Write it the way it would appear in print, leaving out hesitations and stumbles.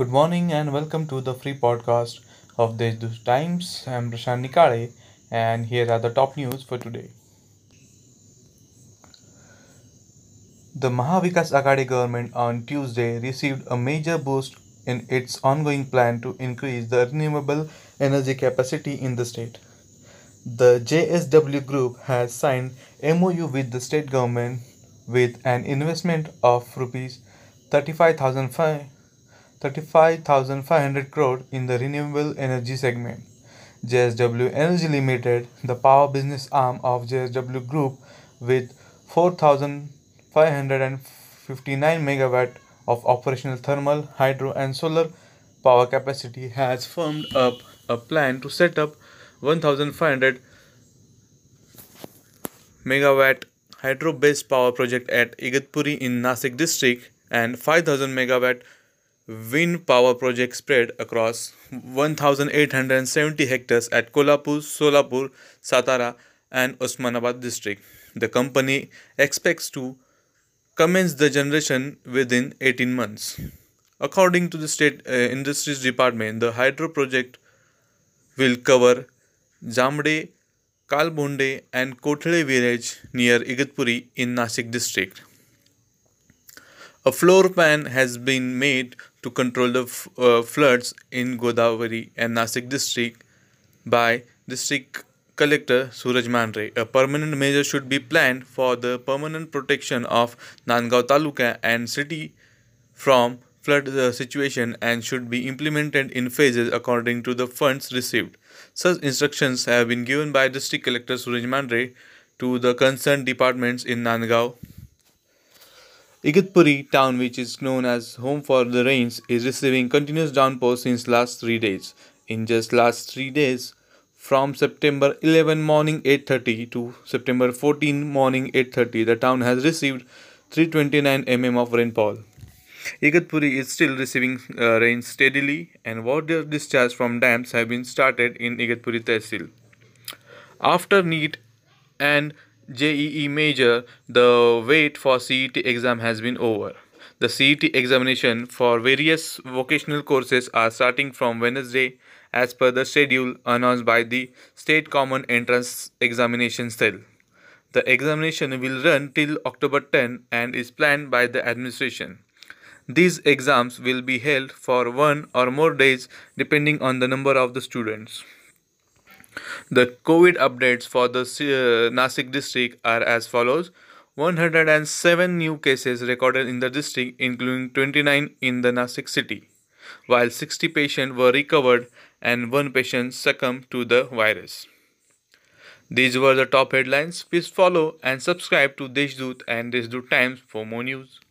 Good morning and welcome to the free podcast of Deshdoot Times. I am Prashant Nikade and here are the top news for today. The Mahavikas Aghadi government on Tuesday received a major boost in its ongoing plan to increase the renewable energy capacity in the state. The JSW group has signed MoU with the state government with an investment of rupees 35,500 crore in the renewable energy segment. JSW Energy Limited, the power business arm of JSW Group, with 4,559 megawatt of operational thermal, hydro and solar power capacity, has firmed up a plan to set up 1,500 megawatt hydro-based power project at Igatpuri in Nashik district and 5,000 megawatt wind power project spread across 1,870 hectares at Kolapur, Solapur, Satara and Usmanabad district. The company expects to commence the generation within 18 months. According to the State Industries Department, the hydro project will cover Jamde, Kalbunde and Kothale village near Igatpuri in Nashik district. A floor plan has been made to control the floods in Godavari and Nashik district by District Collector Suraj Manre. A permanent measure should be planned for the permanent protection of Nandgaon taluka and city from flood situation and should be implemented in phases according to the funds received. Such instructions have been given by District Collector Suraj Manre to the concerned departments in Nandgaon. Igatpuri town, which is known as home for the rains, is receiving continuous downpours since last 3 days. In just last 3 days, from September 11 morning 8:30 to September 14 morning 8:30, the town has received 329 mm of rainfall. Igatpuri is still receiving rain steadily and water discharge from dams have been started in Igatpuri Tehsil. After NEET and JEE major, the wait for CET exam has been over. The CET examination for various vocational courses are starting from Wednesday as per the schedule announced by the State Common Entrance Examination Cell. The examination will run till October 10 and is planned by the administration. These exams will be held for 1 or more days depending on the number of the students. The COVID updates for the Nashik district are as follows. 107 new cases recorded in the district, including 29 in the Nashik city, while 60 patients were recovered and 1 patient succumbed to the virus. These were the top headlines. Please follow and subscribe to Deshdoot and Deshdoot Times for more news.